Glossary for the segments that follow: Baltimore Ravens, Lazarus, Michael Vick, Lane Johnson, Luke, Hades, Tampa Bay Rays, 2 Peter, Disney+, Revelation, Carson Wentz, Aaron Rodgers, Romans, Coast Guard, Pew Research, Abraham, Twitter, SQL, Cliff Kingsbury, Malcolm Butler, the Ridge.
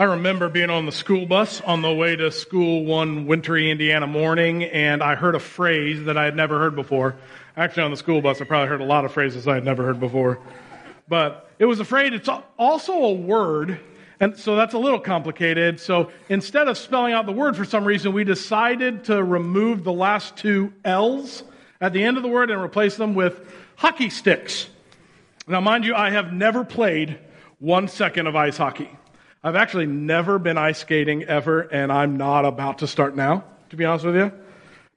I remember being on the school bus on the way to school one wintry Indiana morning, and I heard a phrase that I had never heard before. Actually, on the school bus, I probably heard a lot of phrases I had never heard before. But it was a phrase. It's also a word, and so that's a little complicated. So instead of spelling out the word for some reason, we decided to remove the last two L's at the end of the word and replace them with hockey sticks. Now, mind you, I have never played 1 second of ice hockey. I've actually never been ice skating ever, and I'm not about to start now, to be honest with you.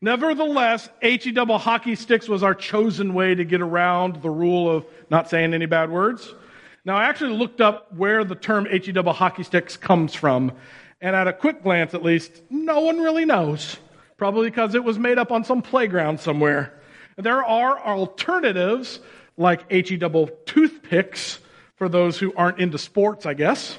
Nevertheless, HE double hockey sticks was our chosen way to get around the rule of not saying any bad words. Now, I actually looked up where the term HE double hockey sticks comes from, and at a quick glance at least, no one really knows, probably because it was made up on some playground somewhere. There are alternatives like HE double toothpicks for those who aren't into sports, I guess.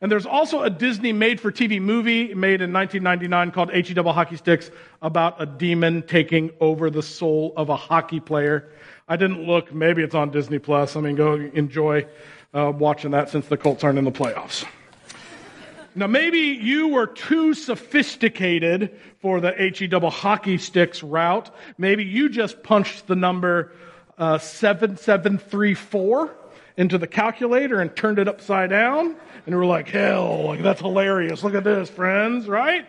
And there's also a Disney made-for-TV movie made in 1999 called H.E. Double Hockey Sticks about a demon taking over the soul of a hockey player. I didn't look. Maybe it's on Disney+. I mean, go enjoy watching that since the Colts aren't in the playoffs. Now, maybe you were too sophisticated for the H.E. Double Hockey Sticks route. Maybe you just punched the number 7734. Into the calculator and turned it upside down, and we're like, hell, like, that's hilarious. Look at this, friends, right?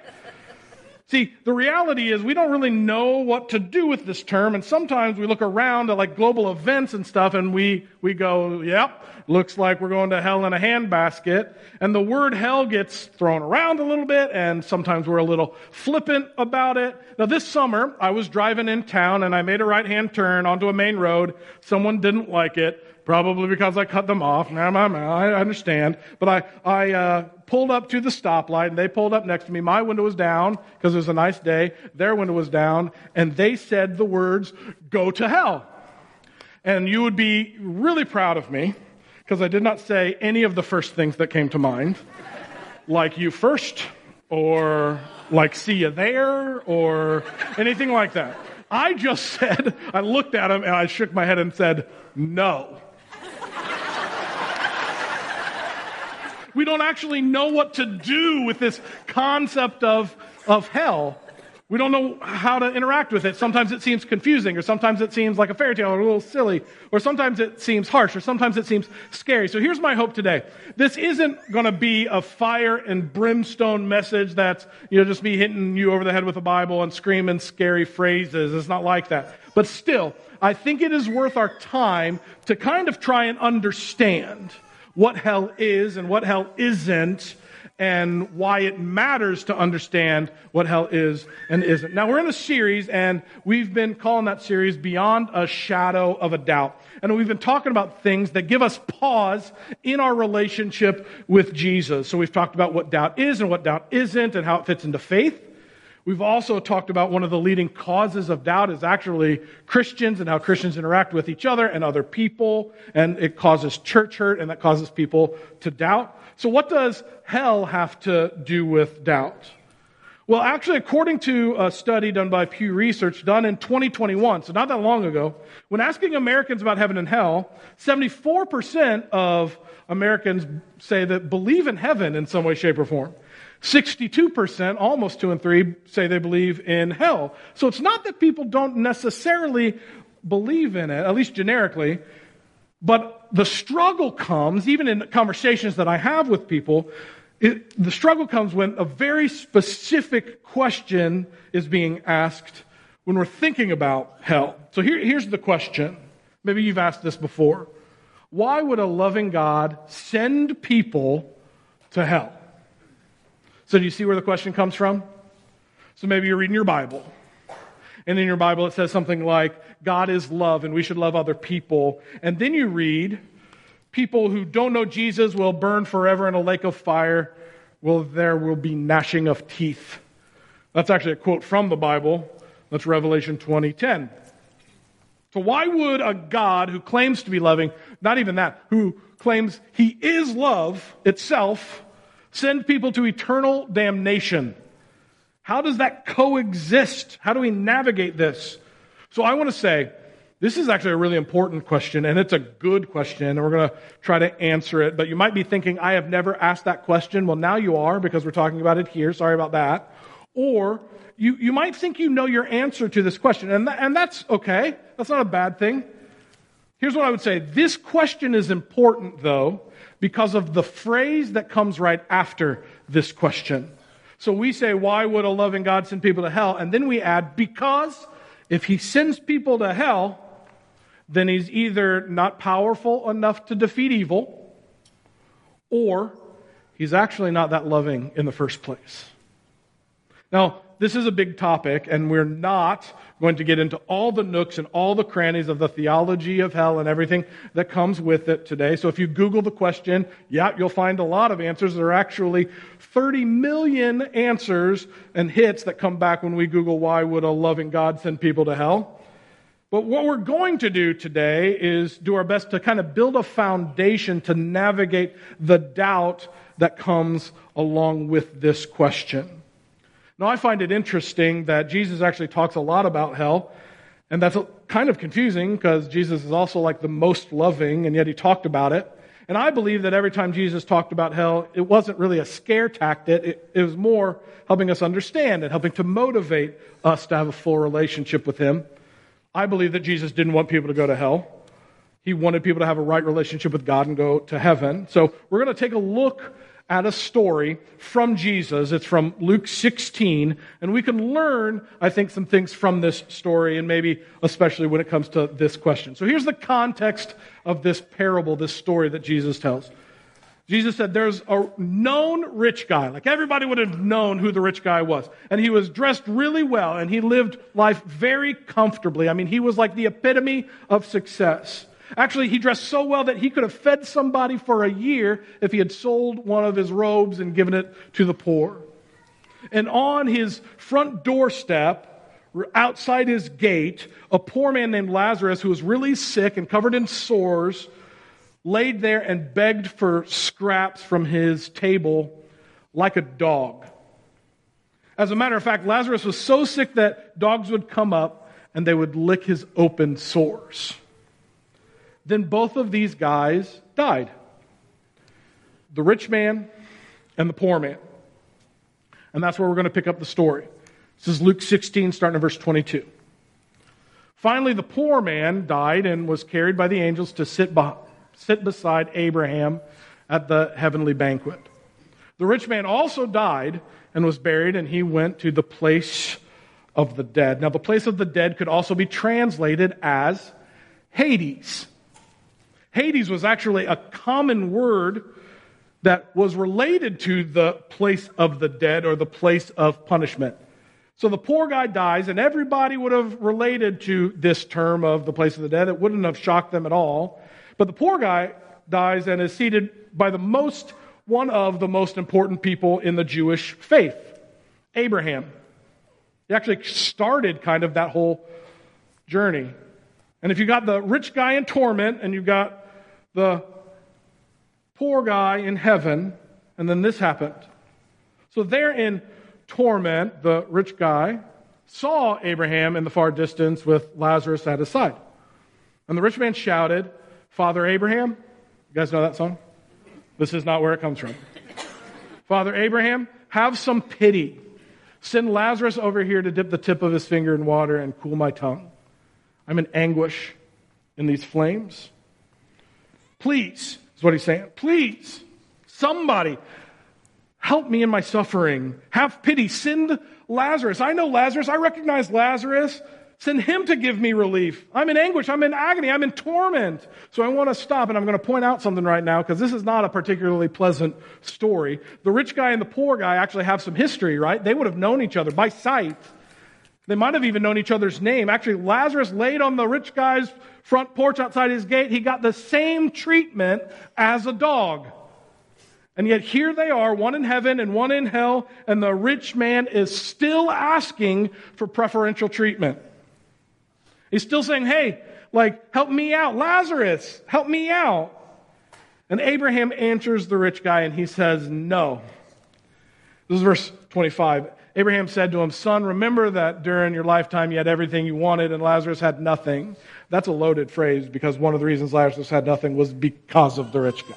See, the reality is we don't really know what to do with this term, and sometimes we look around at, like, global events and stuff, and we go, yep, looks like we're going to hell in a handbasket, and the word hell gets thrown around a little bit, and sometimes we're a little flippant about it. Now, this summer, I was driving in town, and I made a right-hand turn onto a main road. Someone didn't like it. Probably because I cut them off. Now, I understand. But I pulled up to the stoplight, and they pulled up next to me. My window was down because it was a nice day. Their window was down, and they said the words, "Go to hell." And you would be really proud of me because I did not say any of the first things that came to mind, like "you first," or like "see you there," or anything like that. I just said, I looked at them, and I shook my head and said, "No." We don't actually know what to do with this concept of hell. We don't know how to interact with it. Sometimes it seems confusing, or sometimes it seems like a fairy tale, or a little silly, or sometimes it seems harsh, or sometimes it seems scary. So here's my hope today. This isn't going to be a fire and brimstone message that's, you know, just me hitting you over the head with a Bible and screaming scary phrases. It's not like that. But still, I think it is worth our time to kind of try and understand what hell is and what hell isn't, and why it matters to understand what hell is and isn't. Now, we're in a series, and we've been calling that series Beyond a Shadow of a Doubt. And we've been talking about things that give us pause in our relationship with Jesus. So we've talked about what doubt is and what doubt isn't and how it fits into faith. We've also talked about one of the leading causes of doubt is actually Christians and how Christians interact with each other and other people, and it causes church hurt, and that causes people to doubt. So what does hell have to do with doubt? Well, actually, according to a study done by Pew Research, done in 2021, so not that long ago, when asking Americans about heaven and hell, 74% of Americans say that believe in heaven in some way, shape, or form. 62%, almost 2 in 3, say they believe in hell. So it's not that people don't necessarily believe in it, at least generically, but the struggle comes, even in conversations that I have with people, the struggle comes when a very specific question is being asked when we're thinking about hell. So here's the question. Maybe you've asked this before. Why would a loving God send people to hell? So do you see where the question comes from? So maybe you're reading your Bible, and in your Bible it says something like, God is love and we should love other people. And then you read, people who don't know Jesus will burn forever in a lake of fire. Well, there will be gnashing of teeth. That's actually a quote from the Bible. That's Revelation 20:10. So why would a God who claims to be loving, not even that, who claims he is love itself, send people to eternal damnation? How does that coexist? How do we navigate this? So I want to say This is actually a really important question, and it's a good question, and we're going to try to answer it. But you might be thinking, I have never asked that question. Well, now you are, because we're talking about it here. Sorry about that. Or you might think you know your answer to this question, and that's okay. That's not a bad thing. Here's what I would say. This question is important, though, because of the phrase that comes right after this question. So we say, why would a loving God send people to hell? And then we add, because if he sends people to hell, then he's either not powerful enough to defeat evil, or he's actually not that loving in the first place. Now, this is a big topic, and we're not going to get into all the nooks and all the crannies of the theology of hell and everything that comes with it today. So if you Google the question, yeah, you'll find a lot of answers. There are actually 30 million answers and hits that come back when we Google, why would a loving God send people to hell? But what we're going to do today is do our best to kind of build a foundation to navigate the doubt that comes along with this question. Now, I find it interesting that Jesus actually talks a lot about hell, and that's kind of confusing because Jesus is also like the most loving, and yet he talked about it. And I believe that every time Jesus talked about hell, it wasn't really a scare tactic. It was more helping us understand and helping to motivate us to have a full relationship with him. I believe that Jesus didn't want people to go to hell. He wanted people to have a right relationship with God and go to heaven. So we're going to take a look at a story from Jesus. It's from Luke 16, and we can learn, I think, some things from this story, and maybe especially when it comes to this question. So here's the context of this parable, this story that Jesus tells. Jesus said there's a known rich guy, like everybody would have known who the rich guy was, and he was dressed really well, and he lived life very comfortably. I mean, he was like the epitome of success. Actually, he dressed so well that he could have fed somebody for a year if he had sold one of his robes and given it to the poor. And on his front doorstep, outside his gate, a poor man named Lazarus, who was really sick and covered in sores, laid there and begged for scraps from his table like a dog. As a matter of fact, Lazarus was so sick that dogs would come up and they would lick his open sores. Then both of these guys died. The rich man and the poor man. And that's where we're going to pick up the story. This is Luke 16, starting at verse 22. Finally, the poor man died and was carried by the angels to sit beside Abraham at the heavenly banquet. The rich man also died and was buried, and he went to the place of the dead. Now, the place of the dead could also be translated as Hades. Hades was actually a common word that was related to the place of the dead or the place of punishment. So the poor guy dies, and everybody would have related to this term of the place of the dead. It wouldn't have shocked them at all. But the poor guy dies and is seated by one of the most important people in the Jewish faith, Abraham. He actually started kind of that whole journey. And if you got the rich guy in torment, and you got the poor guy in heaven, and then this happened. So there in torment, the rich guy saw Abraham in the far distance with Lazarus at his side. And the rich man shouted, "Father Abraham," you guys know that song? This is not where it comes from. "Father Abraham, have some pity. Send Lazarus over here to dip the tip of his finger in water and cool my tongue. I'm in anguish in these flames. Please," is what he's saying, "please, somebody, help me in my suffering. Have pity. Send Lazarus. I know Lazarus. I recognize Lazarus. Send him to give me relief. I'm in anguish. I'm in agony. I'm in torment. So I want to stop, and I'm going to point out something right now because this is not a particularly pleasant story. The rich guy and the poor guy actually have some history, right? They would have known each other by sight. They might have even known each other's name. Actually, Lazarus laid on the rich guy's front porch outside his gate. He got the same treatment as a dog. And yet here they are, one in heaven and one in hell, and the rich man is still asking for preferential treatment. He's still saying, "Hey, like, help me out. Lazarus, help me out." And Abraham answers the rich guy, and he says, "No." This is verse 25. Abraham said to him, "Son, remember that during your lifetime you had everything you wanted and Lazarus had nothing." That's a loaded phrase because one of the reasons Lazarus had nothing was because of the rich guy.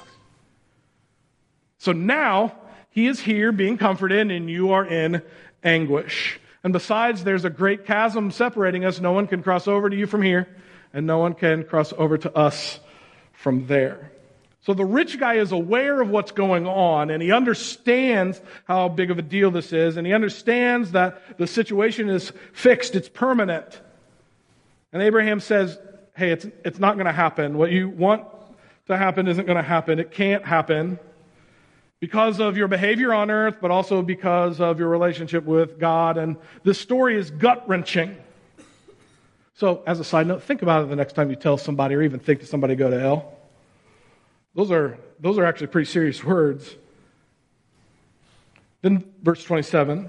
So now he is here being comforted and you are in anguish. And besides, there's a great chasm separating us. No one can cross over to you from here and no one can cross over to us from there. So the rich guy is aware of what's going on, and he understands how big of a deal this is, and he understands that the situation is fixed, it's permanent. And Abraham says, hey, it's not going to happen. What you want to happen isn't going to happen. It can't happen because of your behavior on earth, but also because of your relationship with God. And this story is gut-wrenching. So as a side note, think about it the next time you tell somebody or even think that somebody go to hell. Those are actually pretty serious words. Then verse 27,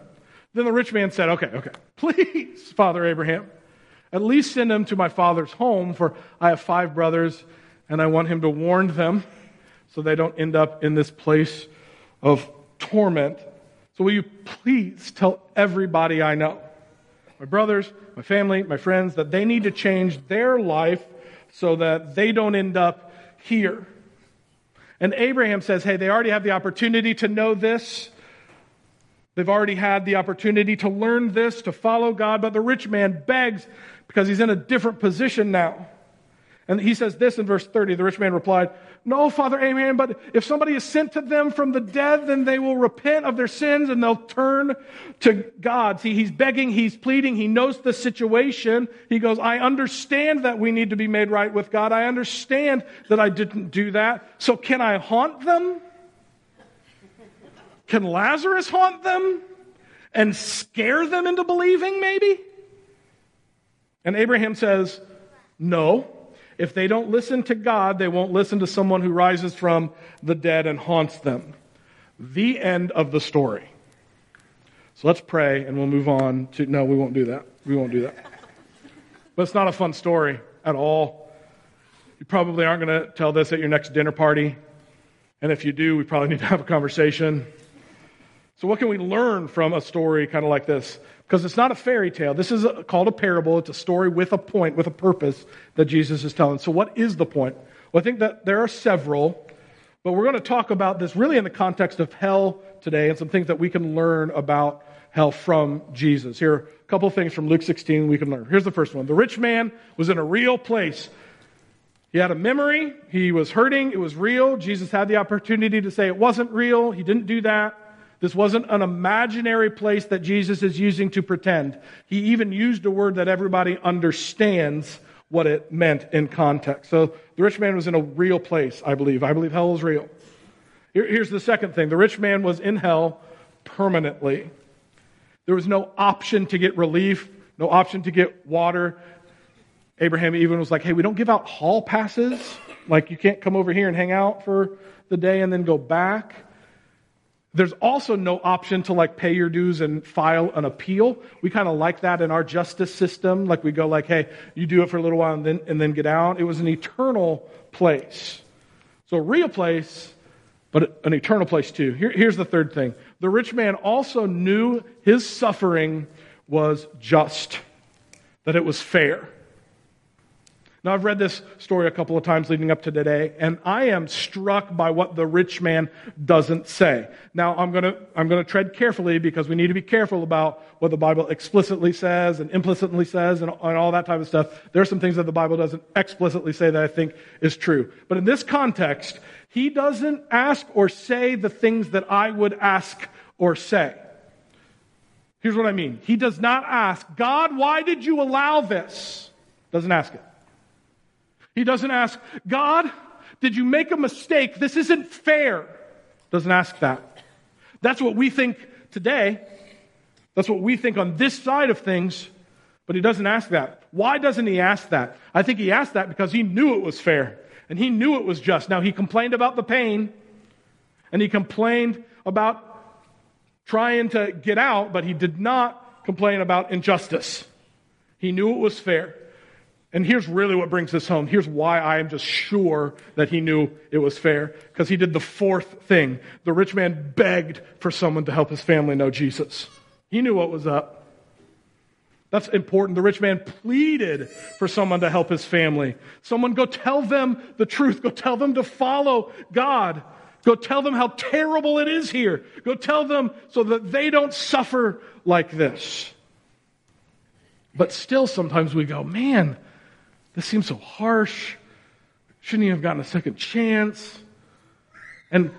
then the rich man said, okay, please, Father Abraham, at least send him to my father's home, for I have 5 brothers, and I want him to warn them so they don't end up in this place of torment. So will you please tell everybody I know, my brothers, my family, my friends, that they need to change their life so that they don't end up here. And Abraham says, hey, they already have the opportunity to know this. They've already had the opportunity to learn this, to follow God. But the rich man begs because he's in a different position now. And he says this in verse 30. The rich man replied, "No, Father Abraham, but if somebody is sent to them from the dead, then they will repent of their sins and they'll turn to God." See, he's begging, he's pleading. He knows the situation. He goes, I understand that we need to be made right with God. I understand that I didn't do that. So can I haunt them? Can Lazarus haunt them and scare them into believing maybe? And Abraham says, no. If they don't listen to God, they won't listen to someone who rises from the dead and haunts them. The end of the story. So let's pray and we'll move on to... No, we won't do that. But it's not a fun story at all. You probably aren't going to tell this at your next dinner party. And if you do, we probably need to have a conversation. So what can we learn from a story kind of like this? Because it's not a fairy tale. This is called a parable. It's a story with a point, with a purpose that Jesus is telling. So what is the point? Well, I think that there are several, but we're going to talk about this really in the context of hell today and some things that we can learn about hell from Jesus. Here are a couple of things from Luke 16 we can learn. Here's the first one. The rich man was in a real place. He had a memory. He was hurting. It was real. Jesus had the opportunity to say it wasn't real. He didn't do that. This wasn't an imaginary place that Jesus is using to pretend. He even used a word that everybody understands what it meant in context. So the rich man was in a real place, I believe. I believe hell is real. Here's the second thing. The rich man was in hell permanently. There was no option to get relief, no option to get water. Abraham even was like, hey, we don't give out hall passes. Like you can't come over here and hang out for the day and then go back. There's also no option to like pay your dues and file an appeal. We kind of like that in our justice system. Like we go like, hey, you do it for a little while and then get out. It was an eternal place. So a real place, but an eternal place too. Here's the third thing. The rich man also knew his suffering was just, that it was fair. Now, I've read this story a couple of times leading up to today, and I am struck by what the rich man doesn't say. Now, I'm going to tread carefully because we need to be careful about what the Bible explicitly says and implicitly says and all that type of stuff. There are some things that the Bible doesn't explicitly say that I think is true. But in this context, he doesn't ask or say the things that I would ask or say. Here's what I mean. He does not ask, God, why did you allow this? Doesn't ask it. He doesn't ask, God, did you make a mistake? This isn't fair. Doesn't ask that. That's what we think today. That's what we think on this side of things. But he doesn't ask that. Why doesn't he ask that? I think he asked that because he knew it was fair. And he knew it was just. Now, he complained about the pain. And he complained about trying to get out. But he did not complain about injustice. He knew it was fair. And here's really what brings this home. Here's why I am just sure that he knew it was fair. Because he did the fourth thing. The rich man begged for someone to help his family know Jesus. He knew what was up. That's important. The rich man pleaded for someone to help his family. Someone go tell them the truth. Go tell them to follow God. Go tell them how terrible it is here. Go tell them so that they don't suffer like this. But still sometimes we go, man, this seems so harsh. Shouldn't he have gotten a second chance? And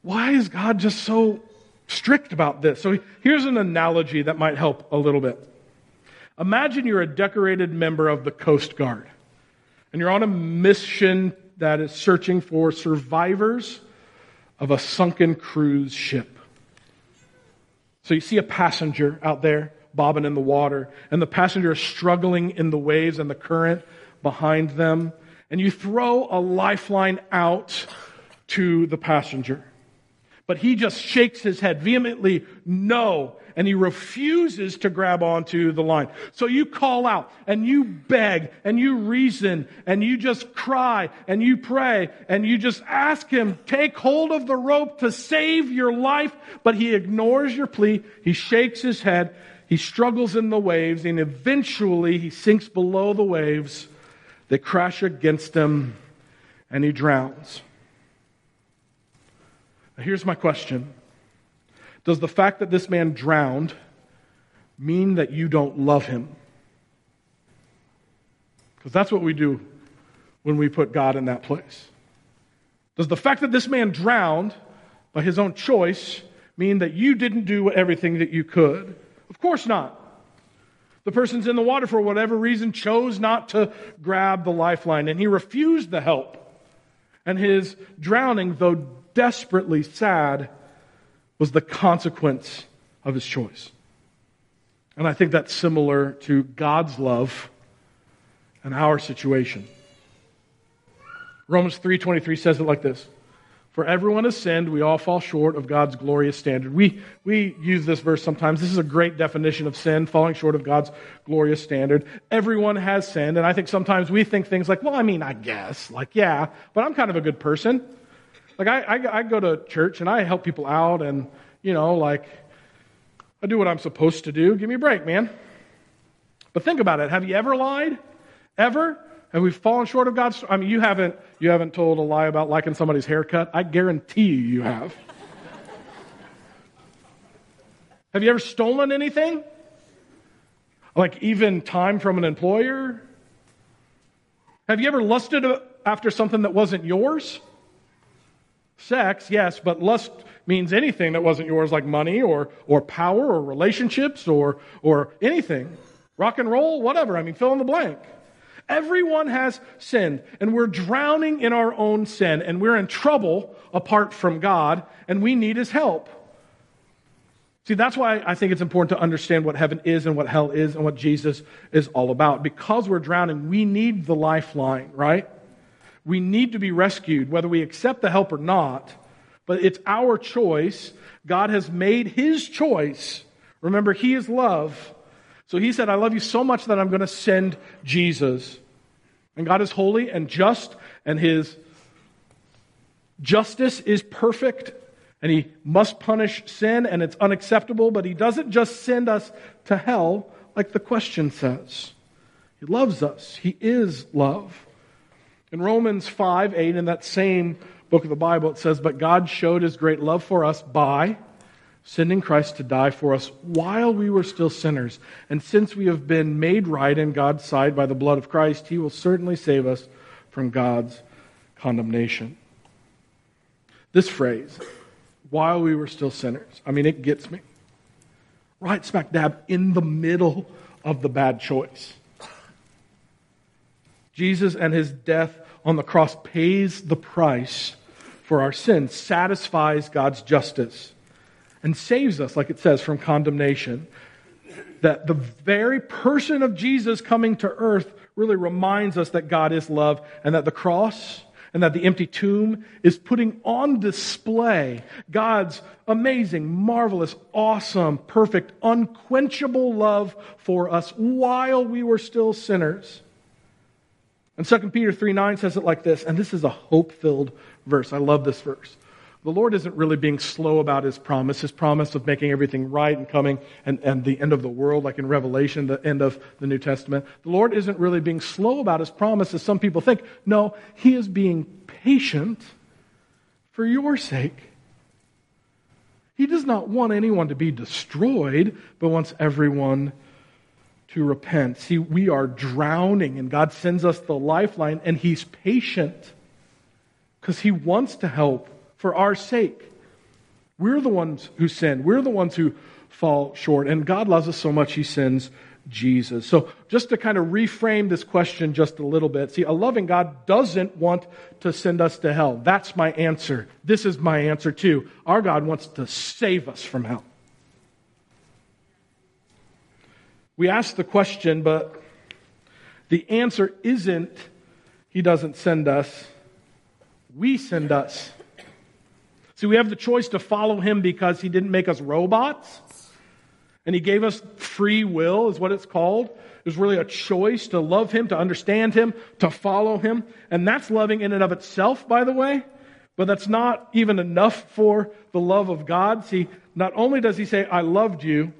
why is God just so strict about this? So here's an analogy that might help a little bit. Imagine you're a decorated member of the Coast Guard, and you're on a mission that is searching for survivors of a sunken cruise ship. So you see a passenger out there bobbing in the water, and the passenger is struggling in the waves and the current behind them, and you throw a lifeline out to the passenger. But he just shakes his head vehemently, no, and he refuses to grab onto the line. So you call out, and you beg, and you reason, and you just cry, and you pray, and you just ask him, take hold of the rope to save your life, but he ignores your plea, he shakes his head, he struggles in the waves, and eventually he sinks below the waves, they crash against him, and he drowns. Here's my question. Does the fact that this man drowned mean that you don't love him? Because that's what we do when we put God in that place. Does the fact that this man drowned by his own choice mean that you didn't do everything that you could? Of course not. The person's in the water for whatever reason chose not to grab the lifeline, and he refused the help. And his drowning, though desperately sad, was the consequence of his choice. And I think that's similar to God's love and our situation. Romans 3:23 says it like this. For everyone has sinned, we all fall short of God's glorious standard. We use this verse sometimes. This is a great definition of sin, falling short of God's glorious standard. Everyone has sinned, and I think sometimes we think things like, well, I mean, I guess, like, yeah, but I'm kind of a good person. Like, I go to church, and I help people out, and, you know, like, I do what I'm supposed to do. Give me a break, man. But think about it. Have you ever lied? Ever? Have we fallen short of God's? I mean, you haven't told a lie about liking somebody's haircut. I guarantee you, you have. Have you ever stolen anything? Like, even time from an employer? Have you ever lusted after something that wasn't yours? Sex, yes, but lust means anything that wasn't yours, like money or power or relationships or anything. Rock and roll, whatever. I mean, fill in the blank. Everyone has sinned, and we're drowning in our own sin, and we're in trouble apart from God, and we need His help. See, that's why I think it's important to understand what heaven is and what hell is and what Jesus is all about. Because we're drowning, we need the lifeline, right? We need to be rescued, whether we accept the help or not, but it's our choice. God has made His choice. Remember, He is love. So He said, I love you so much that I'm going to send Jesus. And God is holy and just, and His justice is perfect, and He must punish sin, and it's unacceptable, but He doesn't just send us to hell, like the question says. He loves us. He is love. In Romans 5:8, in that same book of the Bible, it says, but God showed His great love for us by sending Christ to die for us while we were still sinners. And since we have been made right in God's sight by the blood of Christ, He will certainly save us from God's condemnation. This phrase, while we were still sinners, I mean, it gets me. Right smack dab in the middle of the bad choice. Jesus and His death on the cross pays the price for our sins, satisfies God's justice, and saves us, like it says, from condemnation. That the very person of Jesus coming to earth really reminds us that God is love, and that the cross and that the empty tomb is putting on display God's amazing, marvelous, awesome, perfect, unquenchable love for us while we were still sinners. And 2 Peter 3:9 says it like this, and this is a hope-filled verse. I love this verse. The Lord isn't really being slow about his promise of making everything right and coming and the end of the world, like in Revelation, the end of the New Testament. The Lord isn't really being slow about his promise as some people think. No, he is being patient for your sake. He does not want anyone to be destroyed, but wants everyone to repent. See, we are drowning, and God sends us the lifeline, and he's patient because he wants to help. For our sake, we're the ones who sin. We're the ones who fall short. And God loves us so much, he sends Jesus. So just to kind of reframe this question just a little bit. See, a loving God doesn't want to send us to hell. That's my answer. This is my answer too. Our God wants to save us from hell. We ask the question, but the answer isn't he doesn't send us. We send us. See, we have the choice to follow him because he didn't make us robots. And he gave us free will, is what it's called. It was really a choice to love him, to understand him, to follow him. And that's loving in and of itself, by the way. But that's not even enough for the love of God. See, not only does he say, I loved you,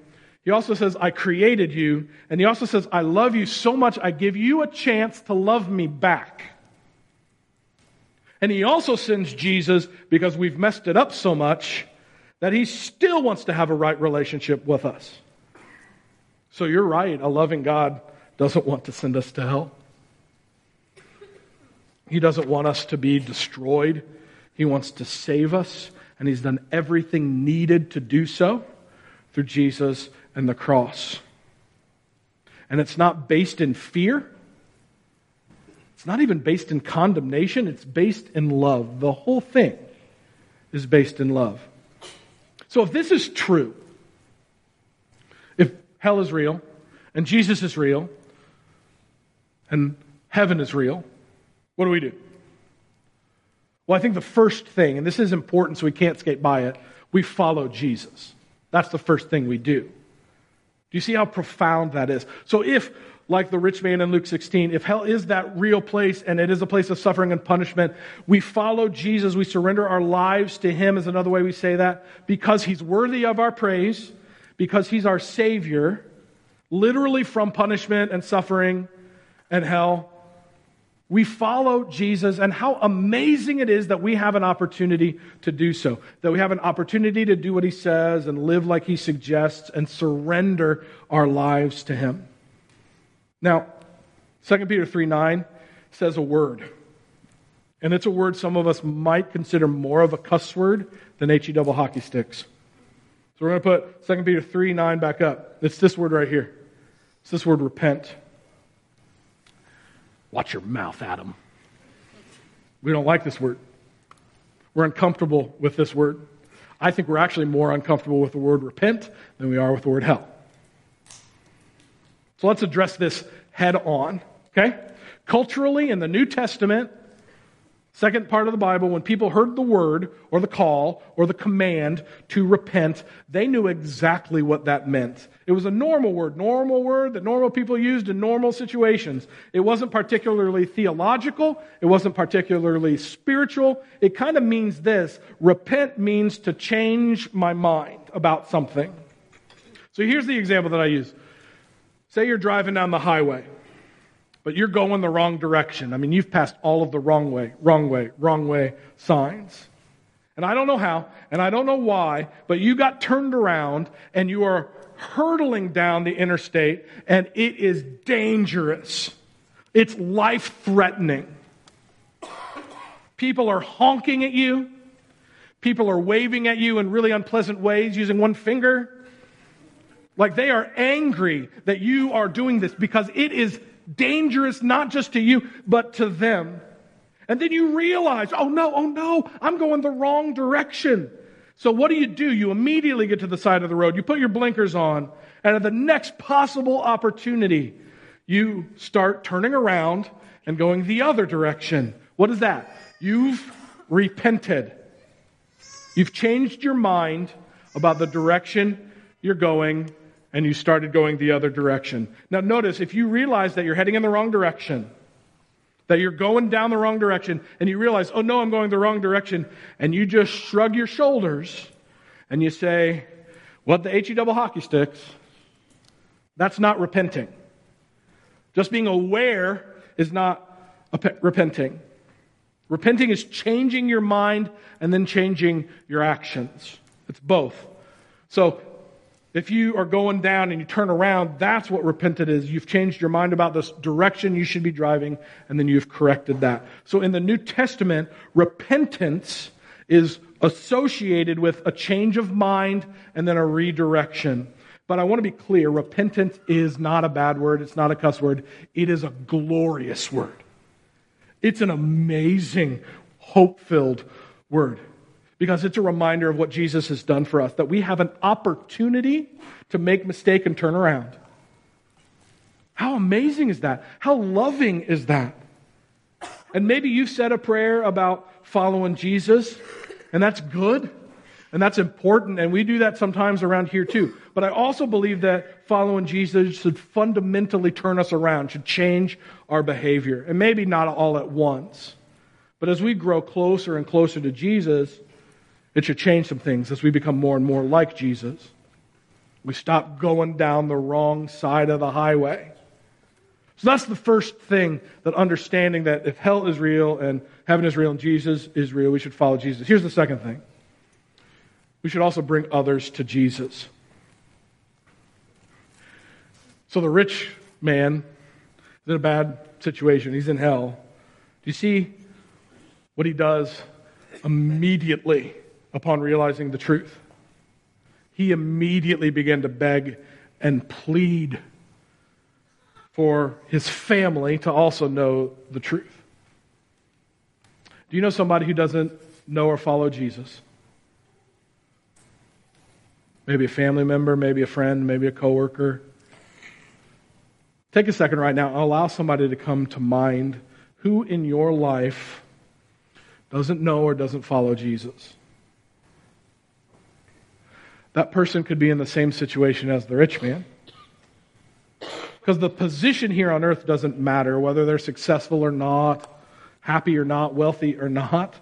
he also says, I created you. And he also says, I love you so much, I give you a chance to love me back. And he also sends Jesus because we've messed it up so much that he still wants to have a right relationship with us. So you're right, a loving God doesn't want to send us to hell. He doesn't want us to be destroyed. He wants to save us, and he's done everything needed to do so through Jesus and the cross. And it's not based in fear. It's not even based in condemnation. It's based in love. The whole thing is based in love. So if this is true, if hell is real, and Jesus is real, and heaven is real, what do we do? Well, I think the first thing, and this is important so we can't skate by it, we follow Jesus. That's the first thing we do. Do you see how profound that is? So if, like the rich man in Luke 16, if hell is that real place and it is a place of suffering and punishment, we follow Jesus, we surrender our lives to him is another way we say that, because he's worthy of our praise, because he's our Savior, literally from punishment and suffering and hell. We follow Jesus, and how amazing it is that we have an opportunity to do so, that we have an opportunity to do what he says and live like he suggests and surrender our lives to him. Now, 2 Peter 3:9 says a word. And it's a word some of us might consider more of a cuss word than H-E double hockey sticks. So we're going to put 2 Peter 3:9 back up. It's this word right here. It's this word, repent. Watch your mouth, Adam. We don't like this word. We're uncomfortable with this word. I think we're actually more uncomfortable with the word repent than we are with the word hell. So let's address this head on, okay? Culturally, in the New Testament, second part of the Bible, when people heard the word or the call or the command to repent, they knew exactly what that meant. It was a normal word that normal people used in normal situations. It wasn't particularly theological. It wasn't particularly spiritual. It kind of means this. Repent means to change my mind about something. So here's the example that I use. Say you're driving down the highway, but you're going the wrong direction. I mean, you've passed all of the wrong way signs. And I don't know how, and I don't know why, but you got turned around and you are hurtling down the interstate, and it is dangerous. It's life-threatening. People are honking at you. People are waving at you in really unpleasant ways using one finger. Like they are angry that you are doing this because it is dangerous, not just to you, but to them. And then you realize, oh no, I'm going the wrong direction. So what do? You immediately get to the side of the road. You put your blinkers on, and at the next possible opportunity, you start turning around and going the other direction. What is that? You've repented. You've changed your mind about the direction you're going. And you started going the other direction. Now notice, if you realize that you're heading in the wrong direction, that you're going down the wrong direction and you realize, oh no, I'm going the wrong direction, and you just shrug your shoulders and you say, well, the H-E double hockey sticks, that's not repenting. Just being aware is not repenting. Repenting is changing your mind and then changing your actions. It's both. So if you are going down and you turn around, that's what repented is. You've changed your mind about this direction you should be driving, and then you've corrected that. So in the New Testament, repentance is associated with a change of mind and then a redirection. But I want to be clear, repentance is not a bad word. It's not a cuss word. It is a glorious word. It's an amazing, hope-filled word, because it's a reminder of what Jesus has done for us, that we have an opportunity to make mistake and turn around. How amazing is that? How loving is that? And maybe you've said a prayer about following Jesus, and that's good, and that's important, and we do that sometimes around here too. But I also believe that following Jesus should fundamentally turn us around, should change our behavior, and maybe not all at once. But as we grow closer and closer to Jesus, it should change some things as we become more and more like Jesus. We stop going down the wrong side of the highway. So that's the first thing, that understanding that if hell is real and heaven is real and Jesus is real, we should follow Jesus. Here's the second thing. We should also bring others to Jesus. So the rich man is in a bad situation. He's in hell. Do you see what he does immediately? Upon realizing the truth, he immediately began to beg and plead for his family to also know the truth. Do you know somebody who doesn't know or follow Jesus? Maybe a family member, maybe a friend, maybe a coworker. Take a second right now and allow somebody to come to mind who in your life doesn't know or doesn't follow Jesus. That person could be in the same situation as the rich man. Because the position here on earth doesn't matter, whether they're successful or not, happy or not, wealthy or not.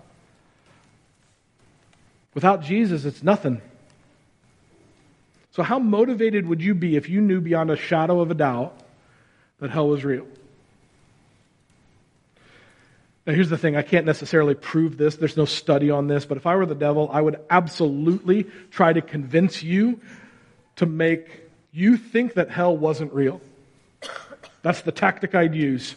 Without Jesus, it's nothing. So how motivated would you be if you knew beyond a shadow of a doubt that hell was real? Now, here's the thing. I can't necessarily prove this. There's no study on this. But if I were the devil, I would absolutely try to convince you to make you think that hell wasn't real. That's the tactic I'd use.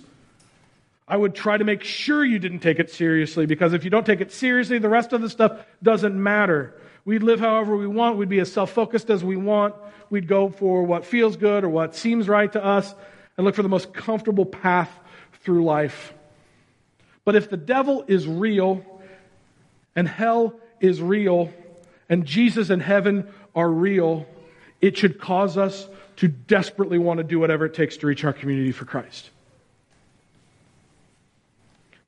I would try to make sure you didn't take it seriously, because if you don't take it seriously, the rest of the stuff doesn't matter. We'd live however we want. We'd be as self-focused as we want. We'd go for what feels good or what seems right to us and look for the most comfortable path through life. But if the devil is real, and hell is real, and Jesus and heaven are real, it should cause us to desperately want to do whatever it takes to reach our community for Christ.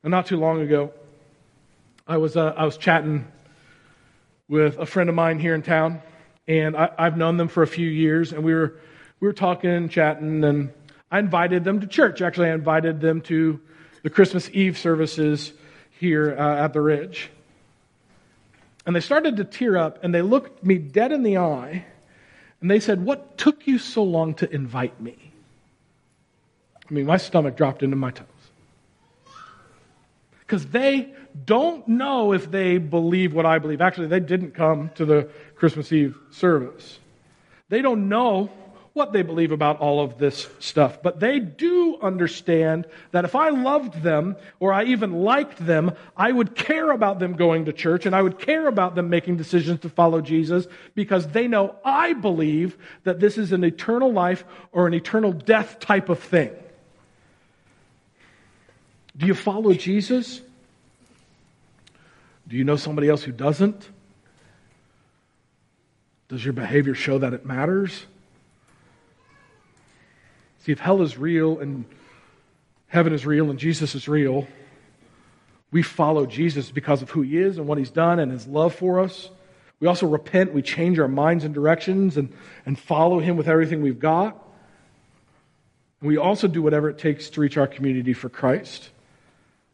And not too long ago, I was chatting with a friend of mine here in town, and I've known them for a few years, and we were talking and chatting, and I invited them to church. Actually, I invited them to the Christmas Eve services here at the Ridge. And they started to tear up, and they looked me dead in the eye, and they said, "What took you so long to invite me?" I mean, my stomach dropped into my toes. Because they don't know if they believe what I believe. Actually, they didn't come to the Christmas Eve service. They don't know what they believe about all of this stuff. But they do understand that if I loved them, or I even liked them, I would care about them going to church, and I would care about them making decisions to follow Jesus, because they know I believe that this is an eternal life or an eternal death type of thing. Do you follow Jesus? Do you know somebody else who doesn't? Does your behavior show that it matters? See, if hell is real and heaven is real and Jesus is real, we follow Jesus because of who he is and what he's done and his love for us. We also repent. We change our minds and directions and follow him with everything we've got. And we also do whatever it takes to reach our community for Christ.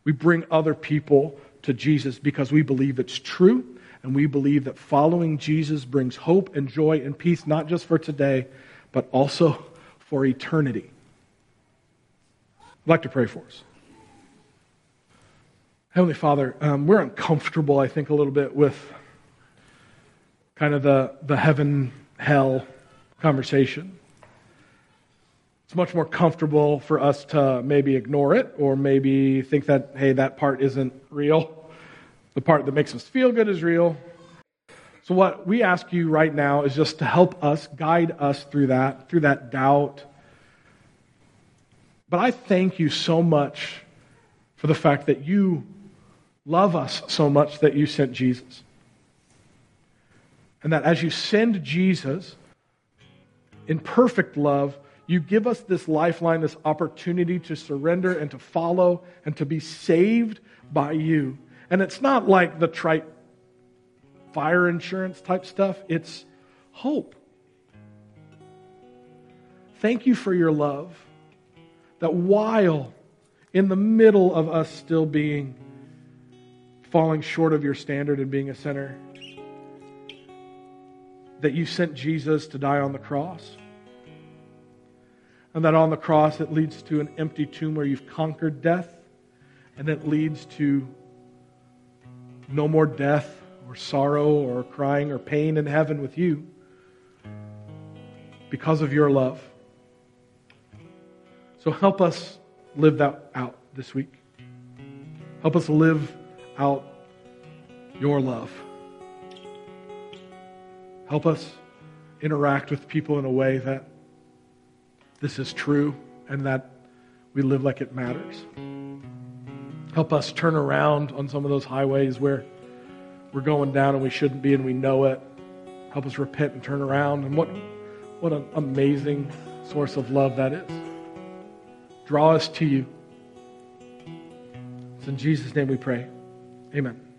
We bring other people to Jesus because we believe it's true, and we believe that following Jesus brings hope and joy and peace, not just for today, but also for eternity. I'd like to pray for us. Heavenly Father, we're uncomfortable, I think, a little bit with kind of the heaven-hell conversation. It's much more comfortable for us to maybe ignore it or maybe think that, hey, that part isn't real. The part that makes us feel good is real. So what we ask you right now is just to help us, guide us through that doubt. But I thank you so much for the fact that you love us so much that you sent Jesus. And that as you send Jesus in perfect love, you give us this lifeline, this opportunity to surrender and to follow and to be saved by you. And it's not like the trite fire insurance type stuff. It's hope. Thank you for your love that while in the middle of us still being, falling short of your standard and being a sinner, that you sent Jesus to die on the cross. And that on the cross it leads to an empty tomb where you've conquered death, and it leads to no more death or sorrow or crying or pain in heaven with you because of your love. So help us live that out this week. Help us live out your love. Help us interact with people in a way that this is true and that we live like it matters. Help us turn around on some of those highways where we're going down and we shouldn't be and we know it. Help us repent and turn around. And what an amazing source of love that is. Draw us to you. It's in Jesus' name we pray. Amen.